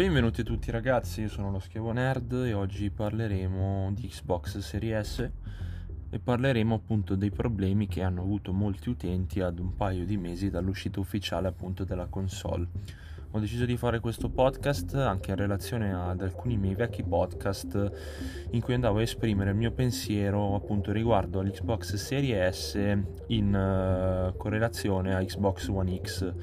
Benvenuti a tutti ragazzi, io sono lo Schiavo Nerd e oggi parleremo di Xbox Series S e parleremo appunto dei problemi che hanno avuto molti utenti ad un paio di mesi dall'uscita ufficiale appunto della console. Ho deciso di fare questo podcast anche in relazione ad alcuni miei vecchi podcast in cui andavo a esprimere il mio pensiero appunto riguardo all'Xbox Series S in correlazione a Xbox One X,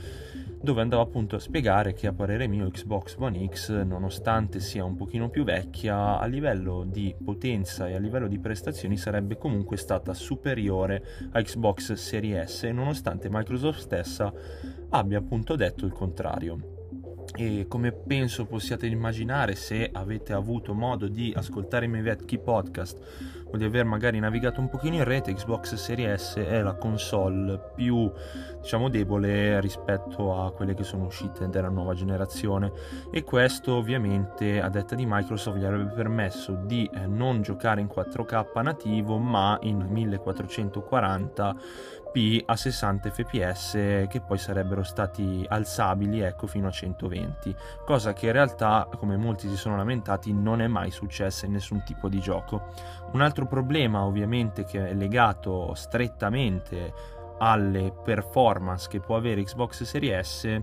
dove andavo appunto a spiegare che a parere mio Xbox One X, nonostante sia un pochino più vecchia, a livello di potenza e a livello di prestazioni sarebbe comunque stata superiore a Xbox Series S, nonostante Microsoft stessa abbia appunto detto il contrario. E come penso possiate immaginare, se avete avuto modo di ascoltare i miei vecchi podcast o di aver magari navigato un pochino in rete, Xbox Series S è la console più, diciamo, debole rispetto a quelle che sono uscite della nuova generazione, e questo ovviamente a detta di Microsoft gli avrebbe permesso di non giocare in 4K nativo ma in 1440p a 60 fps che poi sarebbero stati alzabili, ecco, fino a 120, cosa che in realtà, come molti si sono lamentati, non è mai successa in nessun tipo di gioco. Un altro problema ovviamente che è legato strettamente alle performance che può avere Xbox Series S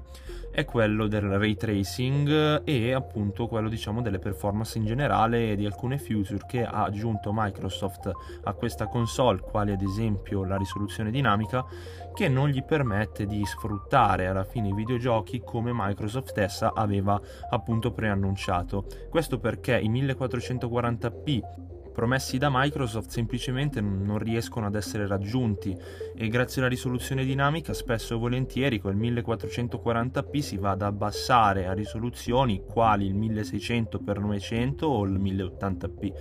è quello del ray tracing e appunto quello, diciamo, delle performance in generale e di alcune feature che ha aggiunto Microsoft a questa console, quali ad esempio la risoluzione dinamica, che non gli permette di sfruttare alla fine i videogiochi come Microsoft stessa aveva appunto preannunciato. Questo perché i 1440p promessi da Microsoft semplicemente non riescono ad essere raggiunti, e grazie alla risoluzione dinamica spesso e volentieri col 1440p si va ad abbassare a risoluzioni quali il 1600x900 o il 1080p,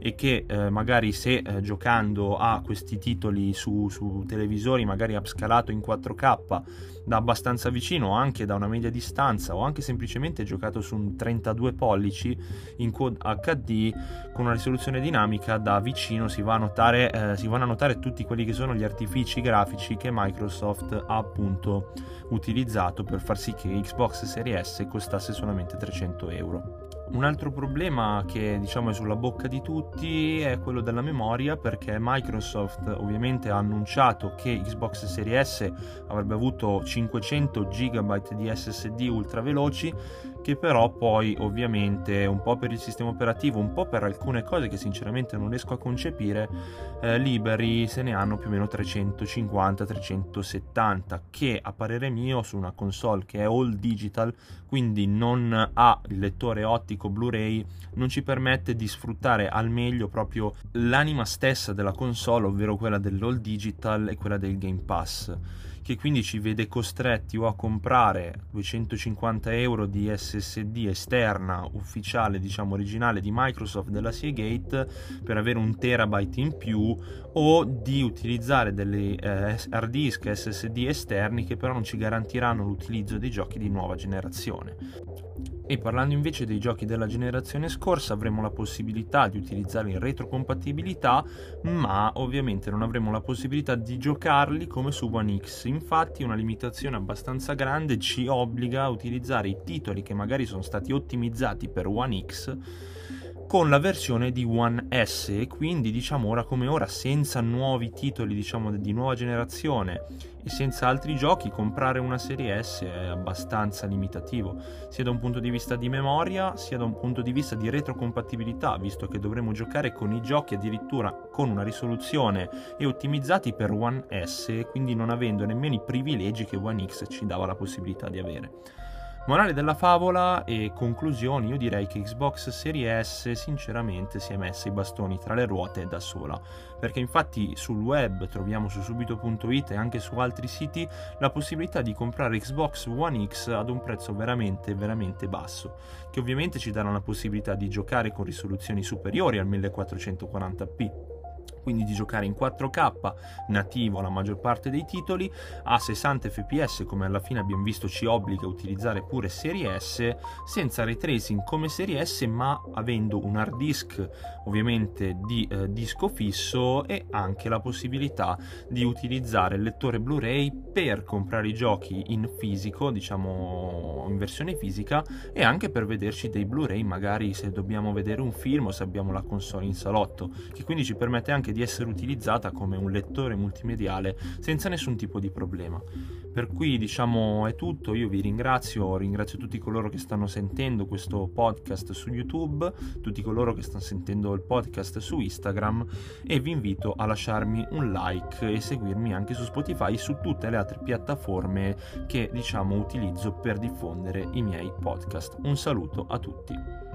e che magari se giocando a questi titoli su televisori magari upscalato in 4K da abbastanza vicino, anche da una media distanza, o anche semplicemente giocato su un 32 pollici in Quad HD con una risoluzione dinamica, da vicino si vanno a notare tutti quelli che sono gli artifici grafici che Microsoft ha appunto utilizzato per far sì che Xbox Series S costasse solamente €300. Un altro problema che, diciamo, è sulla bocca di tutti è quello della memoria, perché Microsoft ovviamente ha annunciato che Xbox Series S avrebbe avuto 500 GB di SSD ultraveloci, che però poi ovviamente un po' per il sistema operativo, un po' per alcune cose che sinceramente non riesco a concepire, liberi se ne hanno più o meno 350-370, che a parere mio su una console che è all digital, quindi non ha il lettore ottico Blu-ray, non ci permette di sfruttare al meglio proprio l'anima stessa della console, ovvero quella dell'all digital e quella del Game Pass, che quindi ci vede costretti o a comprare €250 di SSD esterna ufficiale, diciamo originale, di Microsoft della Seagate per avere 1 terabyte in più, o di utilizzare delle hard disk SSD esterni che però non ci garantiranno l'utilizzo dei giochi di nuova generazione. E parlando invece dei giochi della generazione scorsa, avremo la possibilità di utilizzare in retrocompatibilità, ma ovviamente non avremo la possibilità di giocarli come su One X. Infatti una limitazione abbastanza grande ci obbliga a utilizzare i titoli che magari sono stati ottimizzati per One X con la versione di One S, e quindi, diciamo, ora come ora, senza nuovi titoli, diciamo, di nuova generazione e senza altri giochi, comprare una serie S è abbastanza limitativo, sia da un punto di vista di memoria sia da un punto di vista di retrocompatibilità, visto che dovremo giocare con i giochi addirittura con una risoluzione e ottimizzati per One S, quindi non avendo nemmeno i privilegi che One X ci dava la possibilità di avere. Morale della favola e conclusioni, io direi che Xbox Series S sinceramente si è messa i bastoni tra le ruote da sola, perché infatti sul web troviamo su subito.it e anche su altri siti la possibilità di comprare Xbox One X ad un prezzo veramente veramente basso, che ovviamente ci darà la possibilità di giocare con risoluzioni superiori al 1440p, quindi di giocare in 4K nativo la maggior parte dei titoli, a 60 fps come alla fine abbiamo visto ci obbliga a utilizzare pure Serie S, senza ray tracing come Serie S, ma avendo un hard disk ovviamente di disco fisso e anche la possibilità di utilizzare il lettore Blu-ray per comprare i giochi in fisico, diciamo in versione fisica, e anche per vederci dei Blu-ray magari se dobbiamo vedere un film o se abbiamo la console in salotto, che quindi ci permette anche di essere utilizzata come un lettore multimediale senza nessun tipo di problema. Per cui diciamo è tutto, io vi ringrazio tutti coloro che stanno sentendo questo podcast su YouTube, tutti coloro che stanno sentendo il podcast su Instagram, e vi invito a lasciarmi un like e seguirmi anche su Spotify e su tutte le altre piattaforme che diciamo utilizzo per diffondere i miei podcast. Un saluto a tutti.